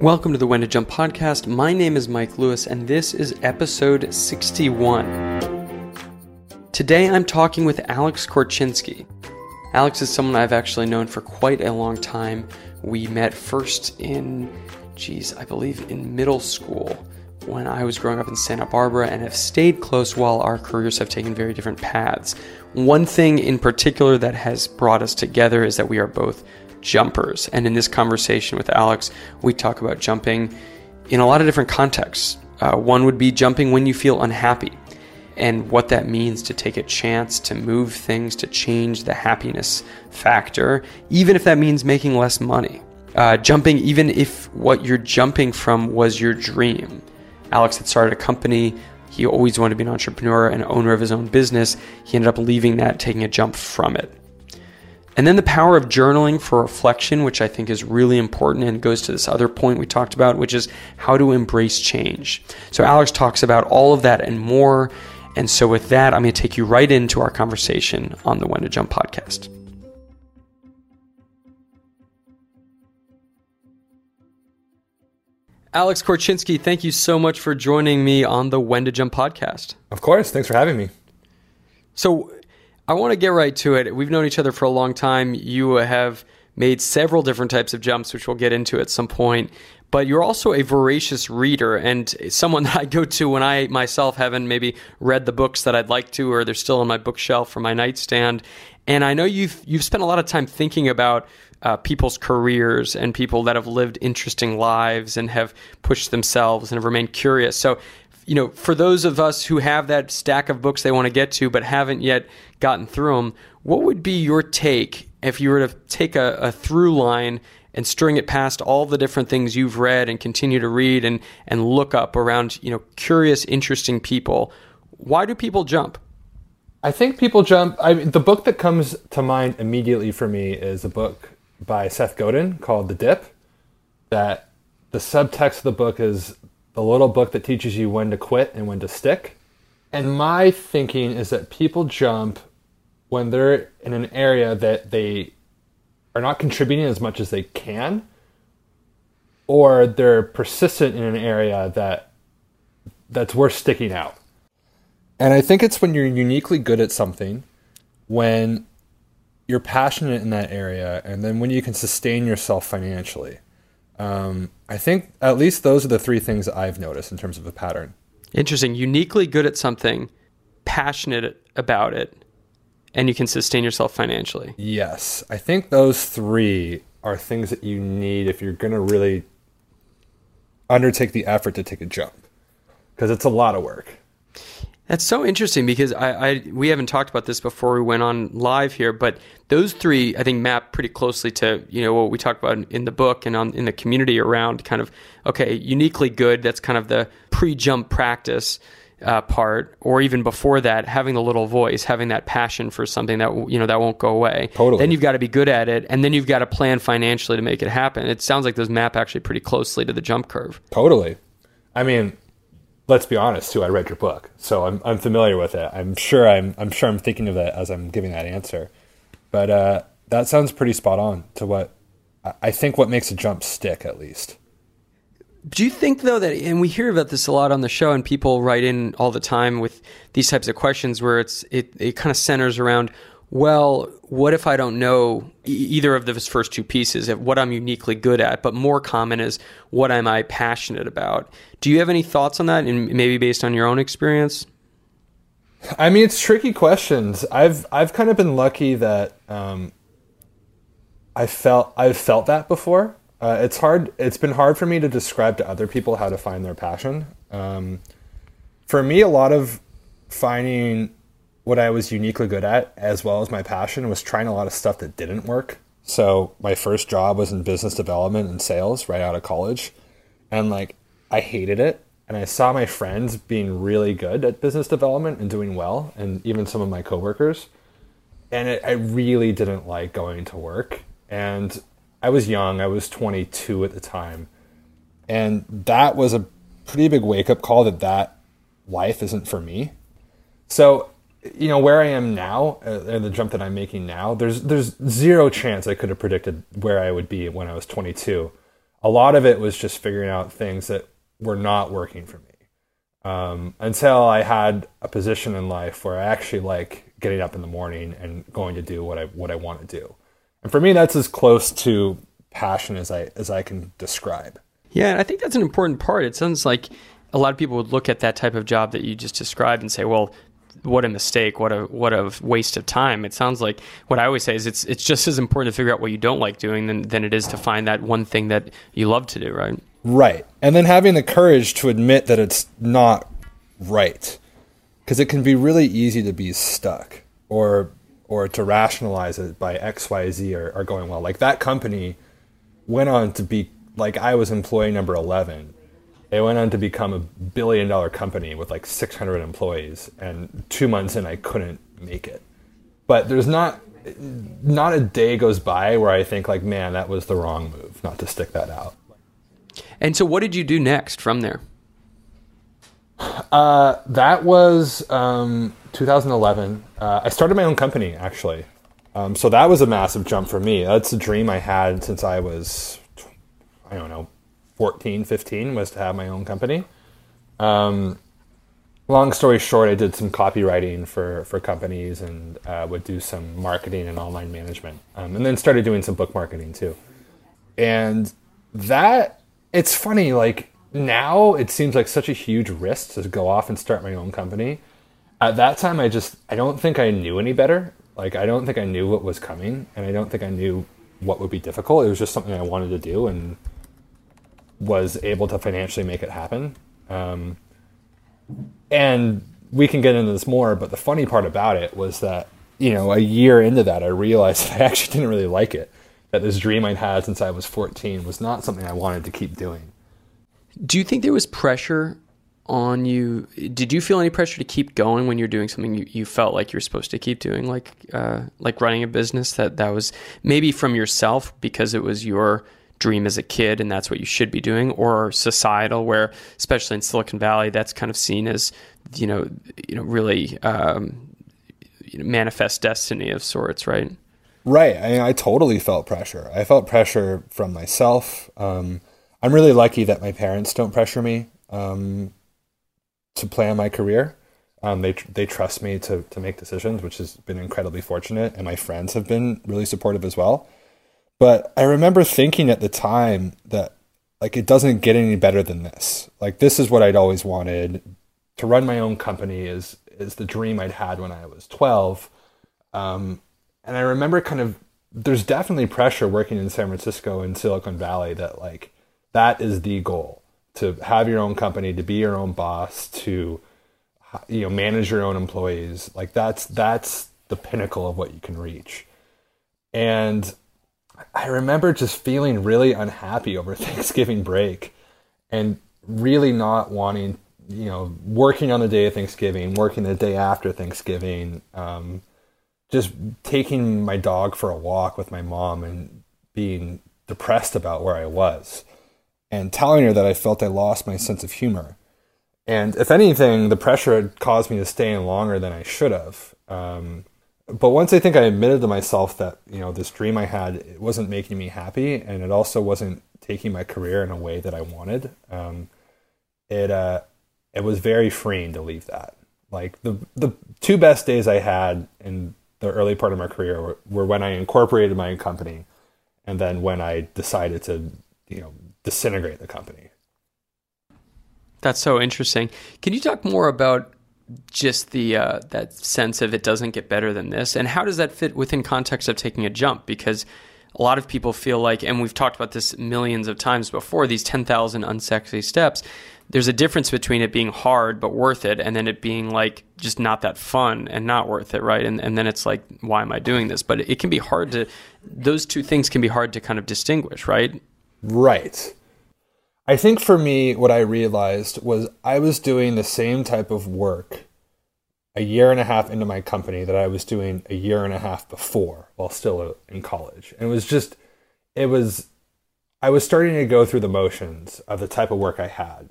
Welcome to the When to Jump podcast. My name is Mike Lewis, and this is episode 61. Today I'm talking with Alex Korchinski. Alex is someone I've actually known for quite a long time. We met first in, I believe in middle school when I was growing up in Santa Barbara, and have stayed close while our careers have taken very different paths. One thing in particular that has brought us together is that we are both jumpers. And in this conversation with Alex, we talk about jumping in a lot of different contexts. One would be jumping when you feel unhappy and what that means to take a chance, to move things, to change the happiness factor, even if that means making less money. Jumping even if what you're jumping from was your dream. Alex had started a company. He always wanted to be an entrepreneur and owner of his own business. He ended up leaving that, taking a jump from it. And then the power of journaling for reflection, which I think is really important and goes to this other point we talked about, which is how to embrace change. So Alex talks about all of that and more. And so with that, I'm going to take you right into our conversation on the When to Jump podcast. Alex Korchinski, thank you so much for joining me on the When to Jump podcast. Of course. Thanks for having me. So I want to get right to it. We've known each other for a long time. You have made several different types of jumps, which we'll get into at some point. But you're also a voracious reader and someone that I go to when I myself haven't maybe read the books that I'd like to, or they're still on my bookshelf or my nightstand. And I know you've spent a lot of time thinking about people's careers and people that have lived interesting lives and have pushed themselves and have remained curious. So, you know, for those of us who have that stack of books they want to get to but haven't yet gotten through them, what would be your take if you were to take a through line and string it past all the different things you've read and continue to read and look up around, you know, curious, interesting people? Why do people jump? I think people jump. I mean, the book that comes to mind immediately for me is a book by Seth Godin called The Dip. That the subtext of the book is the little book that teaches you when to quit and when to stick. And my thinking is that people jump when they're in an area that they are not contributing as much as they can, or they're persistent in an area that's worth sticking out. And I think it's when you're uniquely good at something, when you're passionate in that area, and then when you can sustain yourself financially. I think at least those are the three things I've noticed in terms of a pattern. Interesting. Uniquely good at something, passionate about it, and you can sustain yourself financially. Yes. I think those three are things that you need if you're going to really undertake the effort to take a jump, because it's a lot of work. That's so interesting, because we haven't talked about this before we went on live here, but those three I think map pretty closely to, you know, what we talked about in the book and in the community around kind of, okay, uniquely good, that's kind of the pre-jump practice part, or even before that, having the little voice, having that passion for something that, you know, that won't go away. Totally. Then you've got to be good at it, and then you've got to plan financially to make it happen. It sounds like those map actually pretty closely to the jump curve. Totally. I mean, let's be honest too, I read your book, so I'm familiar with it. I'm sure I'm thinking of that as I'm giving that answer. But that sounds pretty spot on to what I think what makes a jump stick, at least. Do you think though that, and we hear about this a lot on the show and people write in all the time with these types of questions where it kind of centers around, well, what if I don't know either of those first two pieces of what I'm uniquely good at, but more common is what am I passionate about? Do you have any thoughts on that, and maybe based on your own experience? I mean, it's tricky questions. I've kind of been lucky that I've felt that before. It's hard. It's been hard for me to describe to other people how to find their passion. For me, a lot of finding what I was uniquely good at, as well as my passion, was trying a lot of stuff that didn't work. So my first job was in business development and sales right out of college. And like, I hated it. And I saw my friends being really good at business development and doing well, and even some of my coworkers. And I really didn't like going to work. And I was young. I was 22 at the time. And that was a pretty big wake-up call that life isn't for me. So, you know, where I am now and the jump that I'm making now, there's zero chance I could have predicted where I would be when I was 22. a lot of it was just figuring out things that were not working for me. Until I had a position in life where I actually like getting up in the morning and going to do what I want to do. And for me, that's as close to passion as I can describe. Yeah, and I think that's an important part. It sounds like a lot of people would look at that type of job that you just described and say, well, what a mistake, what a waste of time. It sounds like what I always say is it's just as important to figure out what you don't like doing than it is to find that one thing that you love to do, right? Right. And then having the courage to admit that it's not right, because it can be really easy to be stuck or to rationalize it by X, Y, Z are going well. Like that company went on to be, like I was employee number 11. They went on to become a $1 billion company with like 600 employees, and 2 months in I couldn't make it. But there's not a day goes by where I think like, man, that was the wrong move not to stick that out. And so what did you do next from there? That was 2011. I started my own company, actually. So that was a massive jump for me. That's a dream I had since I was, 14, 15, was to have my own company. Long story short, I did some copywriting for companies and would do some marketing and online management. And then started doing some book marketing too. And that... It's funny, like now it seems like such a huge risk to go off and start my own company. At that time, I don't think I knew any better. Like, I don't think I knew what was coming, and I don't think I knew what would be difficult. It was just something I wanted to do and was able to financially make it happen. And we can get into this more, but the funny part about it was that, a year into that, I realized that I actually didn't really like it. That this dream I'd had since I was 14 was not something I wanted to keep doing. Do you think there was pressure on you? Did you feel any pressure to keep going when you're doing something you felt like you were supposed to keep doing, like running a business that was maybe from yourself because it was your dream as a kid and that's what you should be doing, or societal, where especially in Silicon Valley, that's kind of seen as, really manifest destiny of sorts, right? Right. I mean, I totally felt pressure. I felt pressure from myself. I'm really lucky that my parents don't pressure me to plan my career. They trust me to make decisions, which has been incredibly fortunate. And my friends have been really supportive as well. But I remember thinking at the time that like it doesn't get any better than this. Like this is what I'd always wanted. To run my own company is the dream I'd had when I was 12. And I remember there's definitely pressure working in San Francisco and Silicon Valley that like, that is the goal, to have your own company, to be your own boss, to, manage your own employees. Like that's the pinnacle of what you can reach. And I remember just feeling really unhappy over Thanksgiving break and really not wanting, working on the day of Thanksgiving, working the day after Thanksgiving, just taking my dog for a walk with my mom and being depressed about where I was and telling her that I felt I lost my sense of humor. And if anything, the pressure had caused me to stay in longer than I should have. But once I think I admitted to myself that, this dream I had, it wasn't making me happy, and it also wasn't taking my career in a way that I wanted. It was very freeing to leave that. Like the two best days I had in the early part of my career were when I incorporated my own company and then when I decided to, disintegrate the company. That's so interesting. Can you talk more about just the that sense of it doesn't get better than this, and how does that fit within context of taking a jump? Because a lot of people feel like, and we've talked about this millions of times before, these 10,000 unsexy steps, there's a difference between it being hard but worth it, and then it being like just not that fun and not worth it, right? And then it's like, why am I doing this? But it can be hard to, those two things can be hard to kind of distinguish, right? Right. I think for me, what I realized was I was doing the same type of work a year and a half into my company that I was doing a year and a half before while still in college. And I was starting to go through the motions of the type of work I had.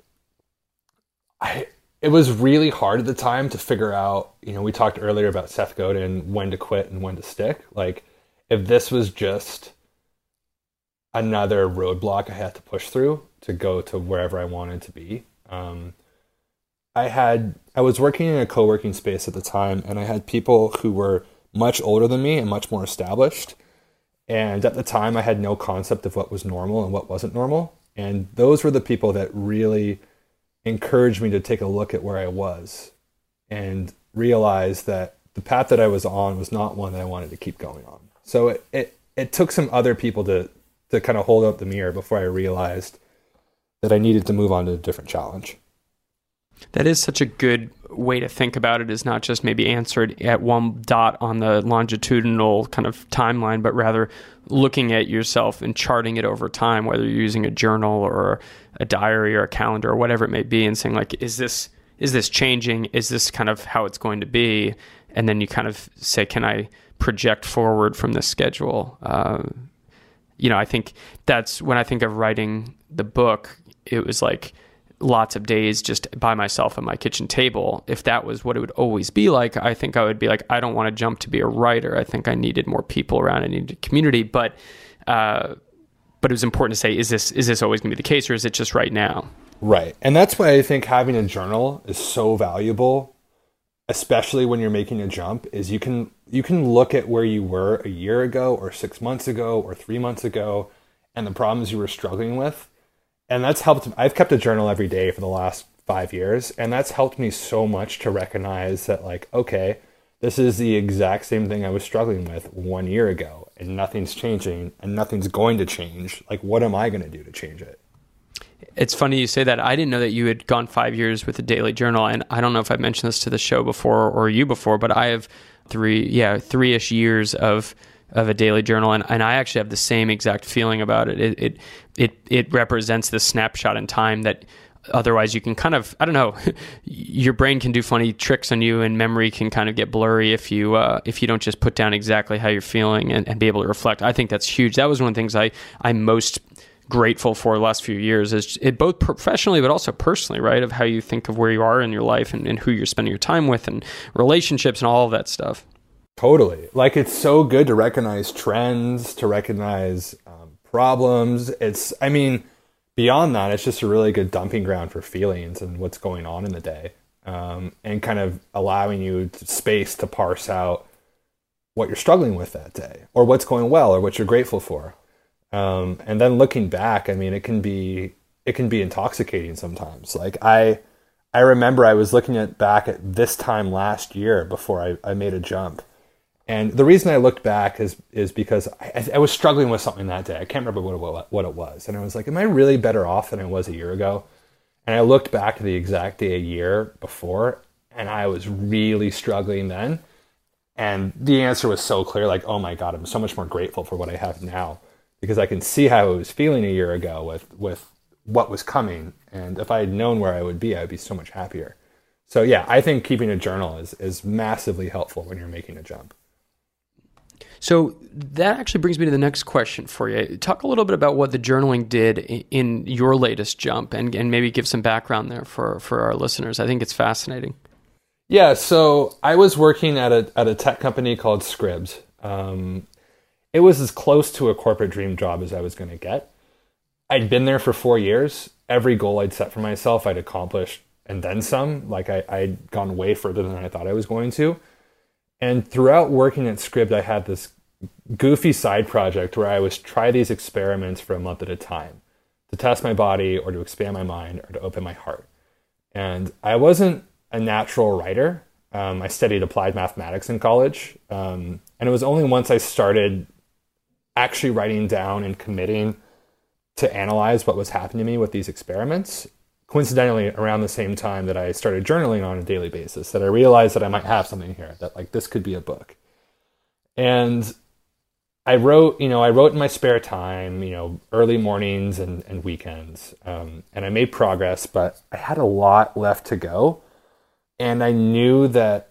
It was really hard at the time to figure out, we talked earlier about Seth Godin, when to quit and when to stick. Like if this was just another roadblock I had to push through to go to wherever I wanted to be. I was working in a co-working space at the time, and I had people who were much older than me and much more established. And at the time, I had no concept of what was normal and what wasn't normal. And those were the people that really encouraged me to take a look at where I was and realize that the path that I was on was not one that I wanted to keep going on. So it took some other people to kind of hold up the mirror before I realized that I needed to move on to a different challenge. That is such a good way to think about it, is not just maybe answered at one dot on the longitudinal kind of timeline, but rather looking at yourself and charting it over time, whether you're using a journal or a diary or a calendar or whatever it may be, and saying, like, is this changing? Is this kind of how it's going to be? And then you kind of say, can I project forward from this schedule? I think that's when I think of writing the book, it was like, lots of days just by myself at my kitchen table. If that was what it would always be like, I think I would be like, I don't want to jump to be a writer. I think I needed more people around. I needed community. But it was important to say, is this always going to be the case, or is it just right now? Right. And that's why I think having a journal is so valuable, especially when you're making a jump, is you can look at where you were a year ago or 6 months ago or 3 months ago and the problems you were struggling with. And that's helped. I've kept a journal every day for the last 5 years, and that's helped me so much to recognize that, like, okay, this is the exact same thing I was struggling with 1 year ago, and nothing's changing and nothing's going to change. Like, what am I going to do to change it? It's funny you say that. I didn't know that you had gone 5 years with a daily journal. And I don't know if I've mentioned this to the show before or you before, but I have three-ish years of a daily journal. And I actually have the same exact feeling about it. It represents this snapshot in time that otherwise you can kind of, I don't know, your brain can do funny tricks on you, and memory can kind of get blurry if you don't just put down exactly how you're feeling and be able to reflect. I think that's huge. That was one of the things I'm most grateful for the last few years, is it both professionally but also personally, right? Of how you think of where you are in your life and who you're spending your time with and relationships and all of that stuff. Totally. Like, it's so good to recognize trends, to recognize problems. Beyond that, it's just a really good dumping ground for feelings and what's going on in the day, and kind of allowing you space to parse out what you're struggling with that day, or what's going well, or what you're grateful for. And then looking back, it can be intoxicating sometimes. Like, I remember I was looking back at this time last year before I made a jump. And the reason I looked back is because I was struggling with something that day. I can't remember what it was. And I was like, am I really better off than I was a year ago? And I looked back to the exact day a year before, and I was really struggling then. And the answer was so clear, like, oh my God, I'm so much more grateful for what I have now, because I can see how I was feeling a year ago with what was coming. And if I had known where I would be so much happier. So yeah, I think keeping a journal is massively helpful when you're making a jump. So that actually brings me to the next question for you. Talk a little bit about what the journaling did in your latest jump, and maybe give some background there for our listeners. I think it's fascinating. Yeah, so I was working at a tech company called Scribd. It was as close to a corporate dream job as I was going to get. I'd been there for 4 years. Every goal I'd set for myself, I'd accomplished, and then some. Like, I'd gone way further than I thought I was going to. And throughout working at Scribd, I had this goofy side project where I would try these experiments for a month at a time to test my body, or to expand my mind, or to open my heart. And I wasn't a natural writer. I studied applied mathematics in college. And it was only once I started actually writing down and committing to analyze what was happening to me with these experiments, coincidentally around the same time that I started journaling on a daily basis, that I realized that I might have something here, that, like, this could be a book. And I wrote in my spare time, early mornings and weekends, and I made progress, but I had a lot left to go. And I knew that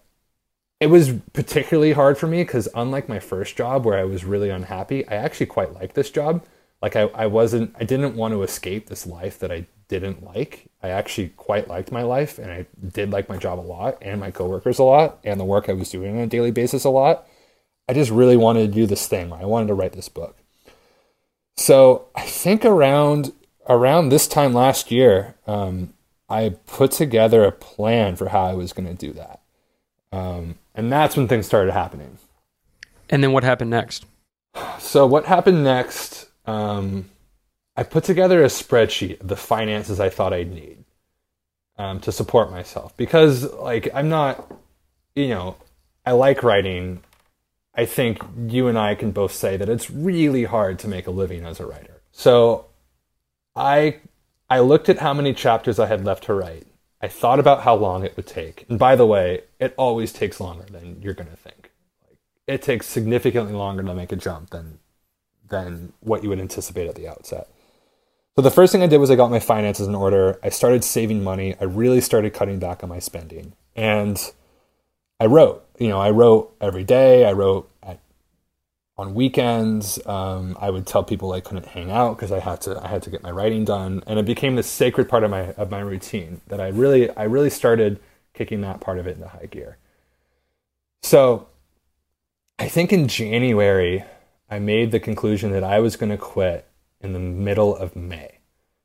it was particularly hard for me because, unlike my first job where I was really unhappy, I actually quite liked this job. Like, I didn't want to escape this life that I didn't like. I actually quite liked my life, and I did like my job a lot, and my coworkers a lot, and the work I was doing on a daily basis a lot. I just really wanted to do this thing. I wanted to write this book. So I think around this time last year, I put together a plan for how I was going to do that. And that's when things started happening. And then what happened next? So what happened next, I put together a spreadsheet of the finances I thought I'd need to support myself. Because, like, I'm not, you know, I like writing. I think you and I can both say that it's really hard to make a living as a writer. So I looked at how many chapters I had left to write. I thought about how long it would take. And by the way, it always takes longer than you're going to think. It takes significantly longer to make a jump than what you would anticipate at the outset. So the first thing I did was I got my finances in order. I started saving money. I really started cutting back on my spending. And I wrote. You know, I wrote every day. I wrote on weekends. I would tell people I couldn't hang out because I had to get my writing done. And it became this sacred part of my routine that I really started kicking that part of it into high gear. So I think in January, I made the conclusion that I was going to quit in the middle of May.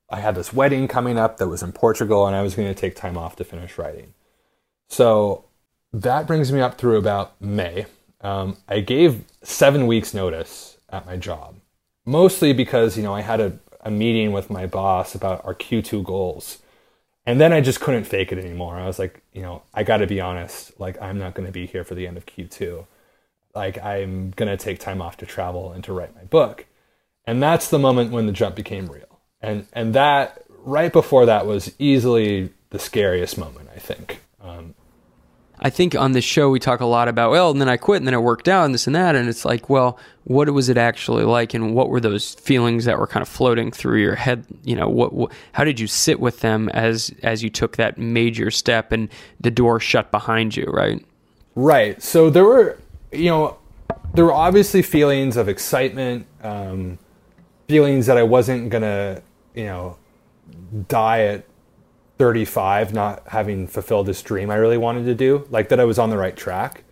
I had this wedding coming up that was in Portugal, and I was going to take time off to finish writing. So that brings me up through about May. I gave 7 weeks notice at my job, mostly because, you know, I had a meeting with my boss about our Q2 goals. And then I just couldn't fake it anymore. I was like, you know, I got to be honest. Like, I'm not going to be here for the end of Q2. Like, I'm going to take time off to travel and to write my book. And that's the moment when the jump became real. And that, right before that, was easily the scariest moment, I think. I think on this show we talk a lot about, well, and then I quit, and then it worked out, and this and that, and it's like, well, what was it actually like, and what were those feelings that were kind of floating through your head? You know, what how did you sit with them as you took that major step and the door shut behind you, right? Right. So there were obviously feelings of excitement, feelings that I wasn't going to, you know, die at 35, not having fulfilled this dream I really wanted to do, like that I was on the right track.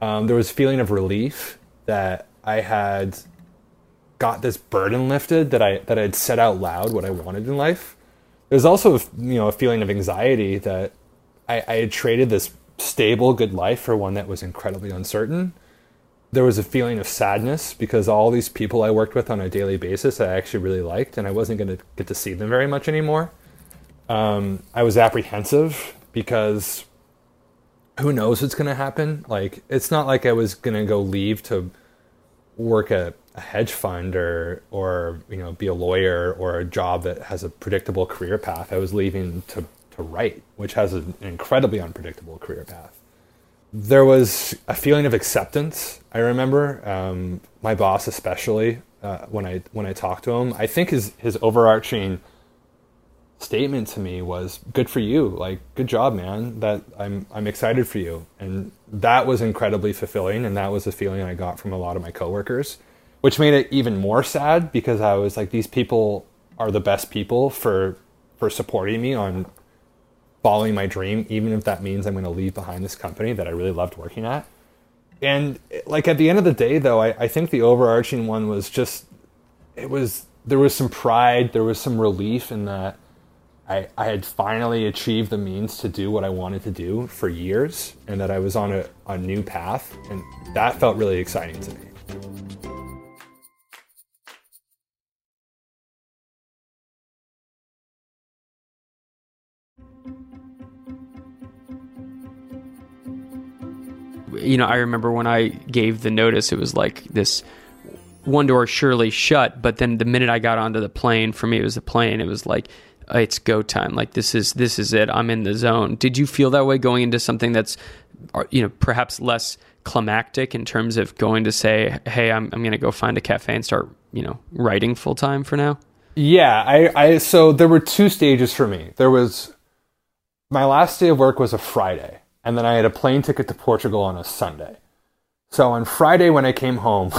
There was a feeling of relief that I had got this burden lifted, that I had said out loud what I wanted in life. There's also, you know, a feeling of anxiety that I had traded this stable, good life for one that was incredibly uncertain. There was a feeling of sadness because all these people I worked with on a daily basis I actually really liked, and I wasn't going to get to see them very much anymore. I was apprehensive because who knows what's going to happen. Like, it's not like I was going to go leave to work at a hedge fund or, you know, be a lawyer or a job that has a predictable career path. I was leaving to write, which has an incredibly unpredictable career path. There was a feeling of acceptance. I remember my boss, especially when I talked to him. I think his overarching statement to me was, "Good for you! Like, good job, man. That I'm excited for you." And that was incredibly fulfilling. And that was a feeling I got from a lot of my coworkers, which made it even more sad because I was like, these people are the best people for supporting me on following my dream, even if that means I'm going to leave behind this company that I really loved working at. And, like, at the end of the day, though, I think the overarching one was just, there was some pride, there was some relief in that I had finally achieved the means to do what I wanted to do for years, and that I was on a new path, and that felt really exciting to me. You know, I remember when I gave the notice, it was like this one door surely shut, but then the minute I got onto the plane, for me it was the plane, it was like, it's go time. Like, this is it. I'm in the zone. Did you feel that way going into something that's, you know, perhaps less climactic in terms of going to say, hey, I'm going to go find a cafe and start, you know, writing full time for now? Yeah. So there were two stages for me. There was, my last day of work was a Friday, and then I had a plane ticket to Portugal on a Sunday. So on Friday when I came home,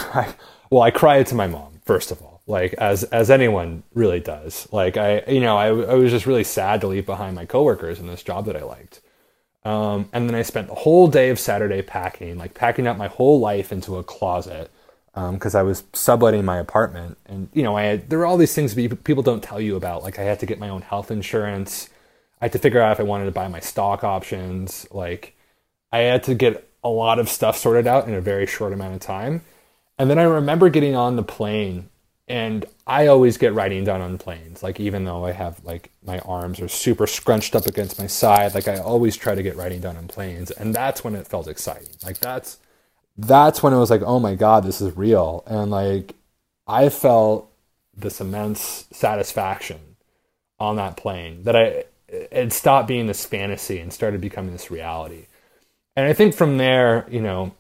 I cried to my mom, first of all. Like, as anyone really does. Like, I was just really sad to leave behind my coworkers in this job that I liked. And then I spent the whole day of Saturday packing up my whole life into a closet. because I was subletting my apartment. And, you know, there were all these things people don't tell you about. Like, I had to get my own health insurance. I had to figure out if I wanted to buy my stock options. Like, I had to get a lot of stuff sorted out in a very short amount of time. And then I remember getting on the plane, and I always get writing done on planes. Like, even though I have, like, my arms are super scrunched up against my side, like, I always try to get writing done on planes. And that's when it felt exciting. Like, that's when it was like, oh my God, this is real. And, like, I felt this immense satisfaction on that plane that it stopped being this fantasy and started becoming this reality. And I think from there, you know,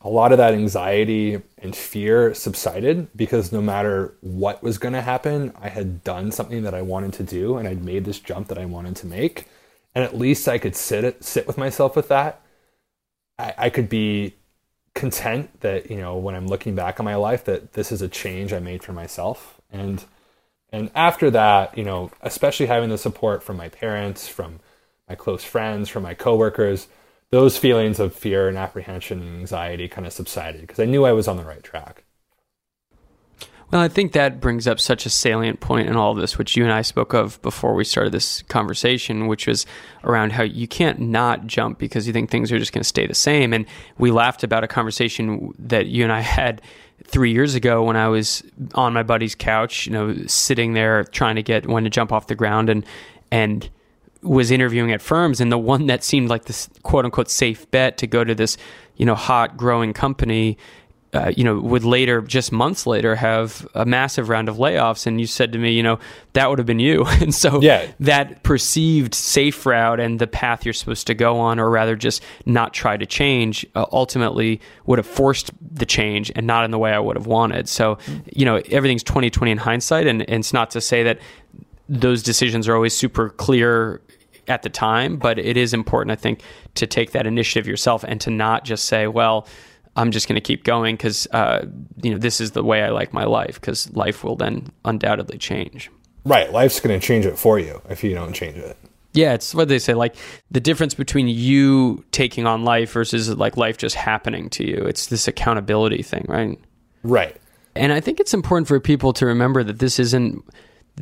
a lot of that anxiety and fear subsided, because no matter what was going to happen, I had done something that I wanted to do, and I'd made this jump that I wanted to make. And at least I could sit with myself with that. I could be content that, you know, when I'm looking back on my life, that this is a change I made for myself. And after that, you know, especially having the support from my parents, from my close friends, from my coworkers, those feelings of fear and apprehension and anxiety kind of subsided, because I knew I was on the right track. Well, I think that brings up such a salient point in all of this, which you and I spoke of before we started this conversation, which was around how you can't not jump because you think things are just going to stay the same. And we laughed about a conversation that you and I had 3 years ago when I was on my buddy's couch, you know, sitting there trying to get when to jump off the ground, and was interviewing at firms, and the one that seemed like this quote unquote safe bet to go to this, you know, hot growing company, you know, would later, just months later, have a massive round of layoffs. And you said to me, you know, that would have been you. And so that perceived safe route and the path you're supposed to go on, or rather just not try to change, ultimately would have forced the change, and not in the way I would have wanted. So, you know, everything's 20/20 in hindsight. And it's not to say that those decisions are always super clear at the time, but it is important, I think, to take that initiative yourself and to not just say, well, I'm just going to keep going because, you know, this is the way I like my life, because life will then undoubtedly change. Right. Life's going to change it for you if you don't change it. Yeah. It's what they say, like the difference between you taking on life versus like life just happening to you. It's this accountability thing, right? Right. And I think it's important for people to remember that this isn't,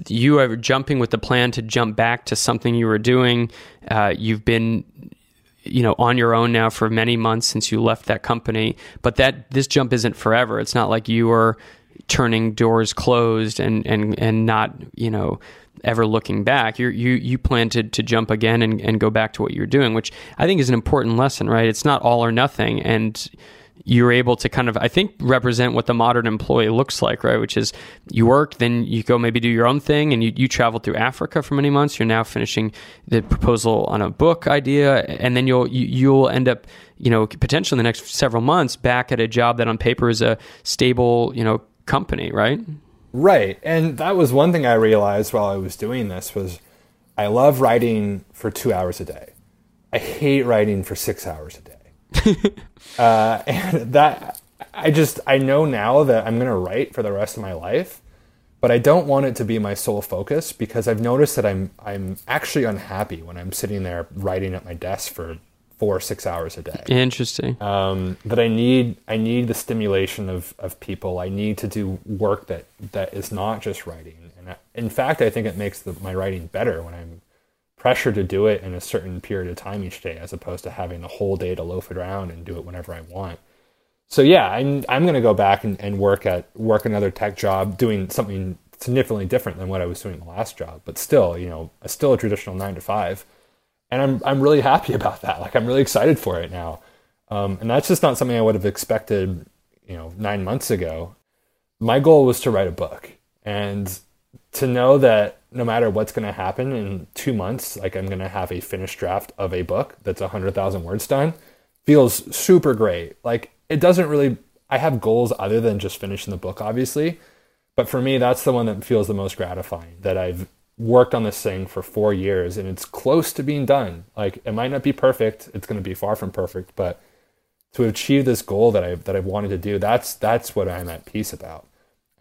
you are jumping with the plan to jump back to something you were doing. You've been, you know, on your own now for many months since you left that company, but that this jump isn't forever. It's not like you are turning doors closed and not, you know, ever looking back. You plan to jump again and go back to what you're doing, which I think is an important lesson, right? It's not all or nothing. And you're able to kind of, I think, represent what the modern employee looks like, right? Which is you work, then you go maybe do your own thing, and you traveled through Africa for many months. You're now finishing the proposal on a book idea, and then you'll end up, you know, potentially in the next several months back at a job that on paper is a stable, you know, company, right? Right. And that was one thing I realized while I was doing this was I love writing for 2 hours a day. I hate writing for 6 hours a day. And that I know now that I'm going to write for the rest of my life, but I don't want it to be my sole focus, because I've noticed that I'm actually unhappy when I'm sitting there writing at my desk for 4 or 6 hours a day. Interesting. That I need the stimulation of people. I need to do work that is not just writing. And in fact, I think it makes my writing better when I'm pressure to do it in a certain period of time each day, as opposed to having the whole day to loaf around and do it whenever I want. So yeah, I'm going to go back and work another tech job, doing something significantly different than what I was doing in the last job, but still, you know, still a traditional 9 to 5. And I'm really happy about that. Like, I'm really excited for it now. And that's just not something I would have expected, you know, 9 months ago. My goal was to write a book, and to know that no matter what's going to happen in 2 months, like, I'm going to have a finished draft of a book that's 100,000 words done feels super great. Like, it doesn't really, I have goals other than just finishing the book, obviously. But for me, that's the one that feels the most gratifying, that I've worked on this thing for 4 years and it's close to being done. Like, it might not be perfect. It's going to be far from perfect, but to achieve this goal that I've wanted to do, that's what I'm at peace about.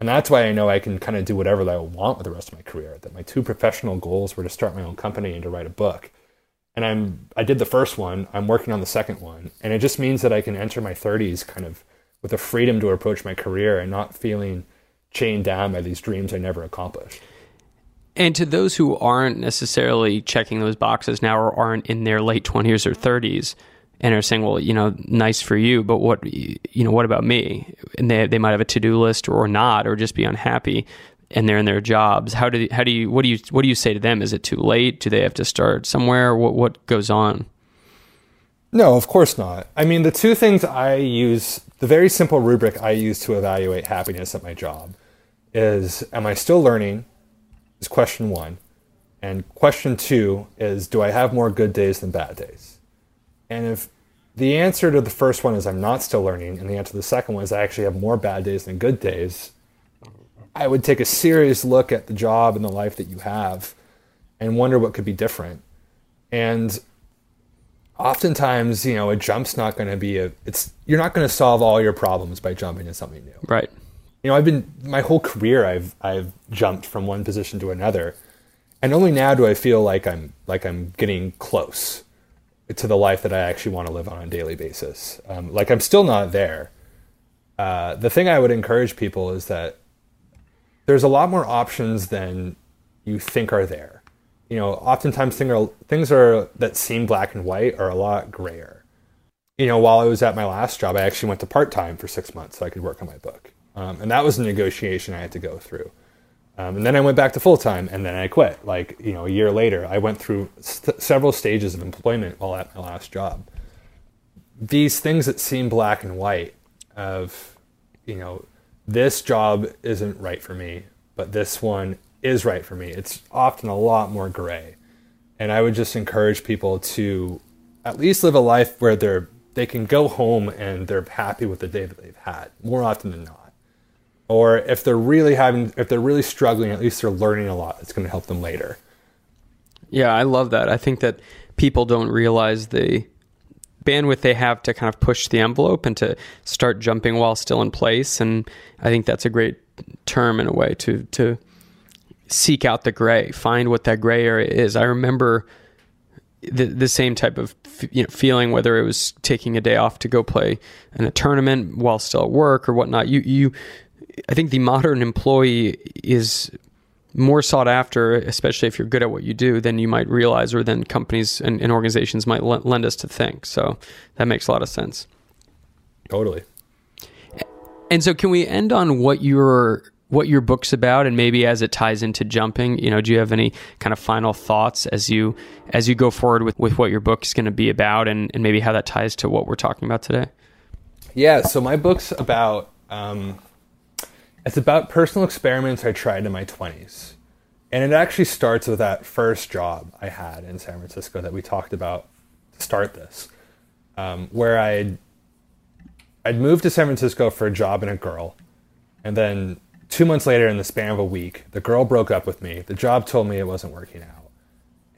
And that's why I know I can kind of do whatever I want with the rest of my career, that my two professional goals were to start my own company and to write a book. And I did the first one, I'm working on the second one. And it just means that I can enter my 30s kind of with a freedom to approach my career and not feeling chained down by these dreams I never accomplished. And to those who aren't necessarily checking those boxes now or aren't in their late 20s or 30s and are saying, well, you know, nice for you, but what, you know, what about me? And they might have a to-do list or not, or just be unhappy and they're in their jobs. What do you say to them? Is it too late? Do they have to start somewhere? What goes on? No, of course not. I mean, the two things I use, the very simple rubric I use to evaluate happiness at my job is, am I still learning? Is question one. And question two is, do I have more good days than bad days? And if the answer to the first one is I'm not still learning, and the answer to the second one is I actually have more bad days than good days, I would take a serious look at the job and the life that you have and wonder what could be different. And oftentimes, you know, a jump's not going to be you're not going to solve all your problems by jumping into something new. Right. You know, my whole career, I've jumped from one position to another, and only now do I feel like I'm getting close to the life that I actually want to live on a daily basis. Like, I'm still not there. The thing I would encourage people is that there's a lot more options than you think are there. You know, oftentimes things that seem black and white are a lot grayer. You know, while I was at my last job, I actually went to part-time for 6 months so I could work on my book. And that was a negotiation I had to go through. And then I went back to full-time, and then I quit. Like, you know, a year later, I went through several stages of employment while at my last job. These things that seem black and white of, you know, this job isn't right for me, but this one is right for me. It's often a lot more gray. And I would just encourage people to at least live a life where they can go home and they're happy with the day that they've had, more often than not. Or if they're really struggling, at least they're learning a lot. It's going to help them later. Yeah, I love that. I think that people don't realize the bandwidth they have to kind of push the envelope and to start jumping while still in place. And I think that's a great term in a way to seek out the gray, find what that gray area is. I remember the same type of feeling, whether it was taking a day off to go play in a tournament while still at work or whatnot. I think the modern employee is more sought after, especially if you're good at what you do, than you might realize, or than companies and organizations might lend us to think. So that makes a lot of sense. Totally. And so, can we end on what your book's about, and maybe as it ties into jumping? You know, do you have any kind of final thoughts as you go forward with what your book's going to be about, and maybe how that ties to what we're talking about today? Yeah. So my book's about. It's about personal experiments I tried in my 20s. And it actually starts with that first job I had in San Francisco that we talked about to start this, where I'd moved to San Francisco for a job and a girl. And then 2 months later, in the span of a week, the girl broke up with me. The job told me it wasn't working out.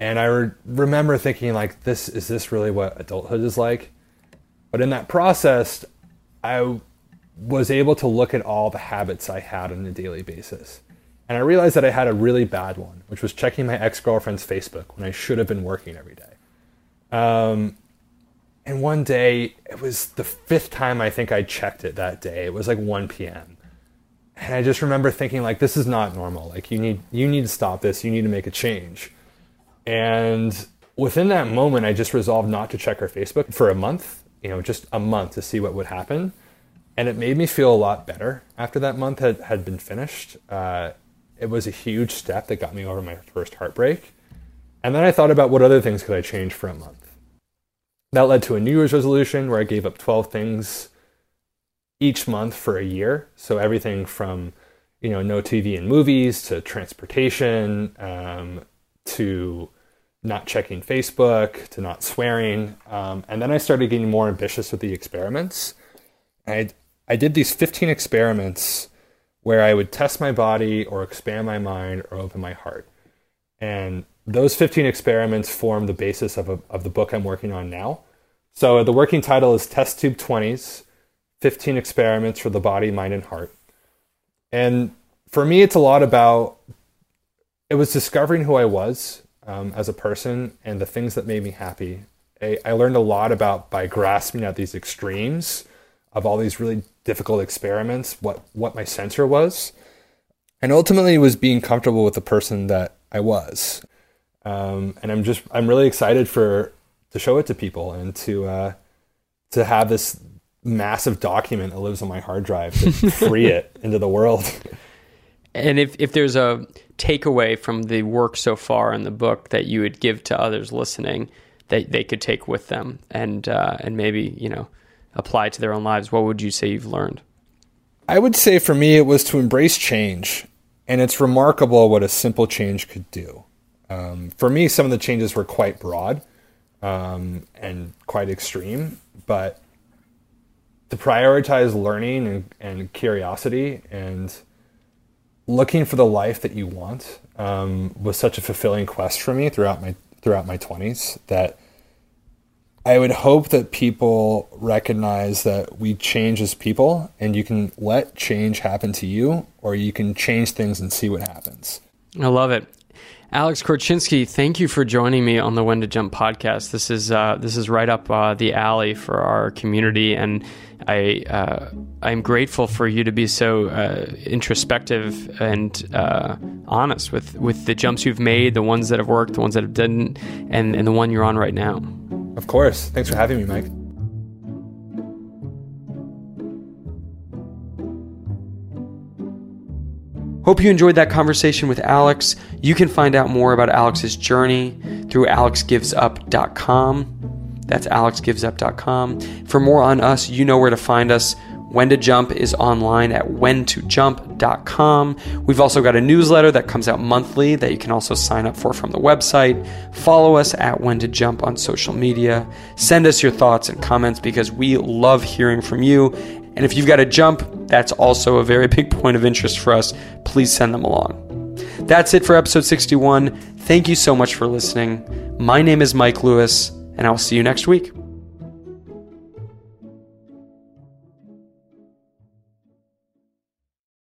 And I remember thinking, like, is this really what adulthood is like? But in that process, I was able to look at all the habits I had on a daily basis. And I realized that I had a really bad one, which was checking my ex-girlfriend's Facebook when I should have been working every day. And one day, it was the fifth time I think I checked it that day. It was like 1 p.m. And I just remember thinking, like, this is not normal. Like, you need to stop this. You need to make a change. And within that moment, I just resolved not to check her Facebook for a month, you know, just a month to see what would happen. And it made me feel a lot better after that month had been finished. It was a huge step that got me over my first heartbreak. And then I thought about what other things could I change for a month. That led to a New Year's resolution where I gave up 12 things each month for a year. So everything from, you know, no TV and movies to transportation, to not checking Facebook, to not swearing. And then I started getting more ambitious with the experiments. I did these 15 experiments where I would test my body or expand my mind or open my heart. And those 15 experiments form the basis of the book I'm working on now. So the working title is Test Tube 20s, 15 Experiments for the Body, Mind, and Heart. And for me, it's a lot about, it was discovering who I was as a person and the things that made me happy. I learned a lot about by grasping at these extremes of all these really difficult experiments, what my censor was. And ultimately was being comfortable with the person that I was. And I'm really excited to show it to people and to have this massive document that lives on my hard drive to free it into the world. And if there's a takeaway from the work so far in the book that you would give to others listening that they could take with them and maybe, apply to their own lives, what would you say you've learned? I would say for me, it was to embrace change. And it's remarkable what a simple change could do. For me, some of the changes were quite broad and quite extreme, but to prioritize learning and curiosity and looking for the life that you want was such a fulfilling quest for me throughout my 20s that I would hope that people recognize that we change as people, and you can let change happen to you, or you can change things and see what happens. I love it. Alex Korchinski, thank you for joining me on the When to Jump podcast. This is right up the alley for our community, and I'm grateful for you to be so introspective and honest with the jumps you've made, the ones that have worked, the ones that didn't, and the one you're on right now. Of course. Thanks for having me, Mike. Hope you enjoyed that conversation with Alex. You can find out more about Alex's journey through alexgivesup.com. That's alexgivesup.com. For more on us, you know where to find us. When to Jump is online at whentojump.com. We've also got a newsletter that comes out monthly that you can also sign up for from the website. Follow us at When to Jump on social media. Send us your thoughts and comments because we love hearing from you. And if you've got a jump, that's also a very big point of interest for us. Please send them along. That's it for episode 61. Thank you so much for listening. My name is Mike Lewis, and I'll see you next week.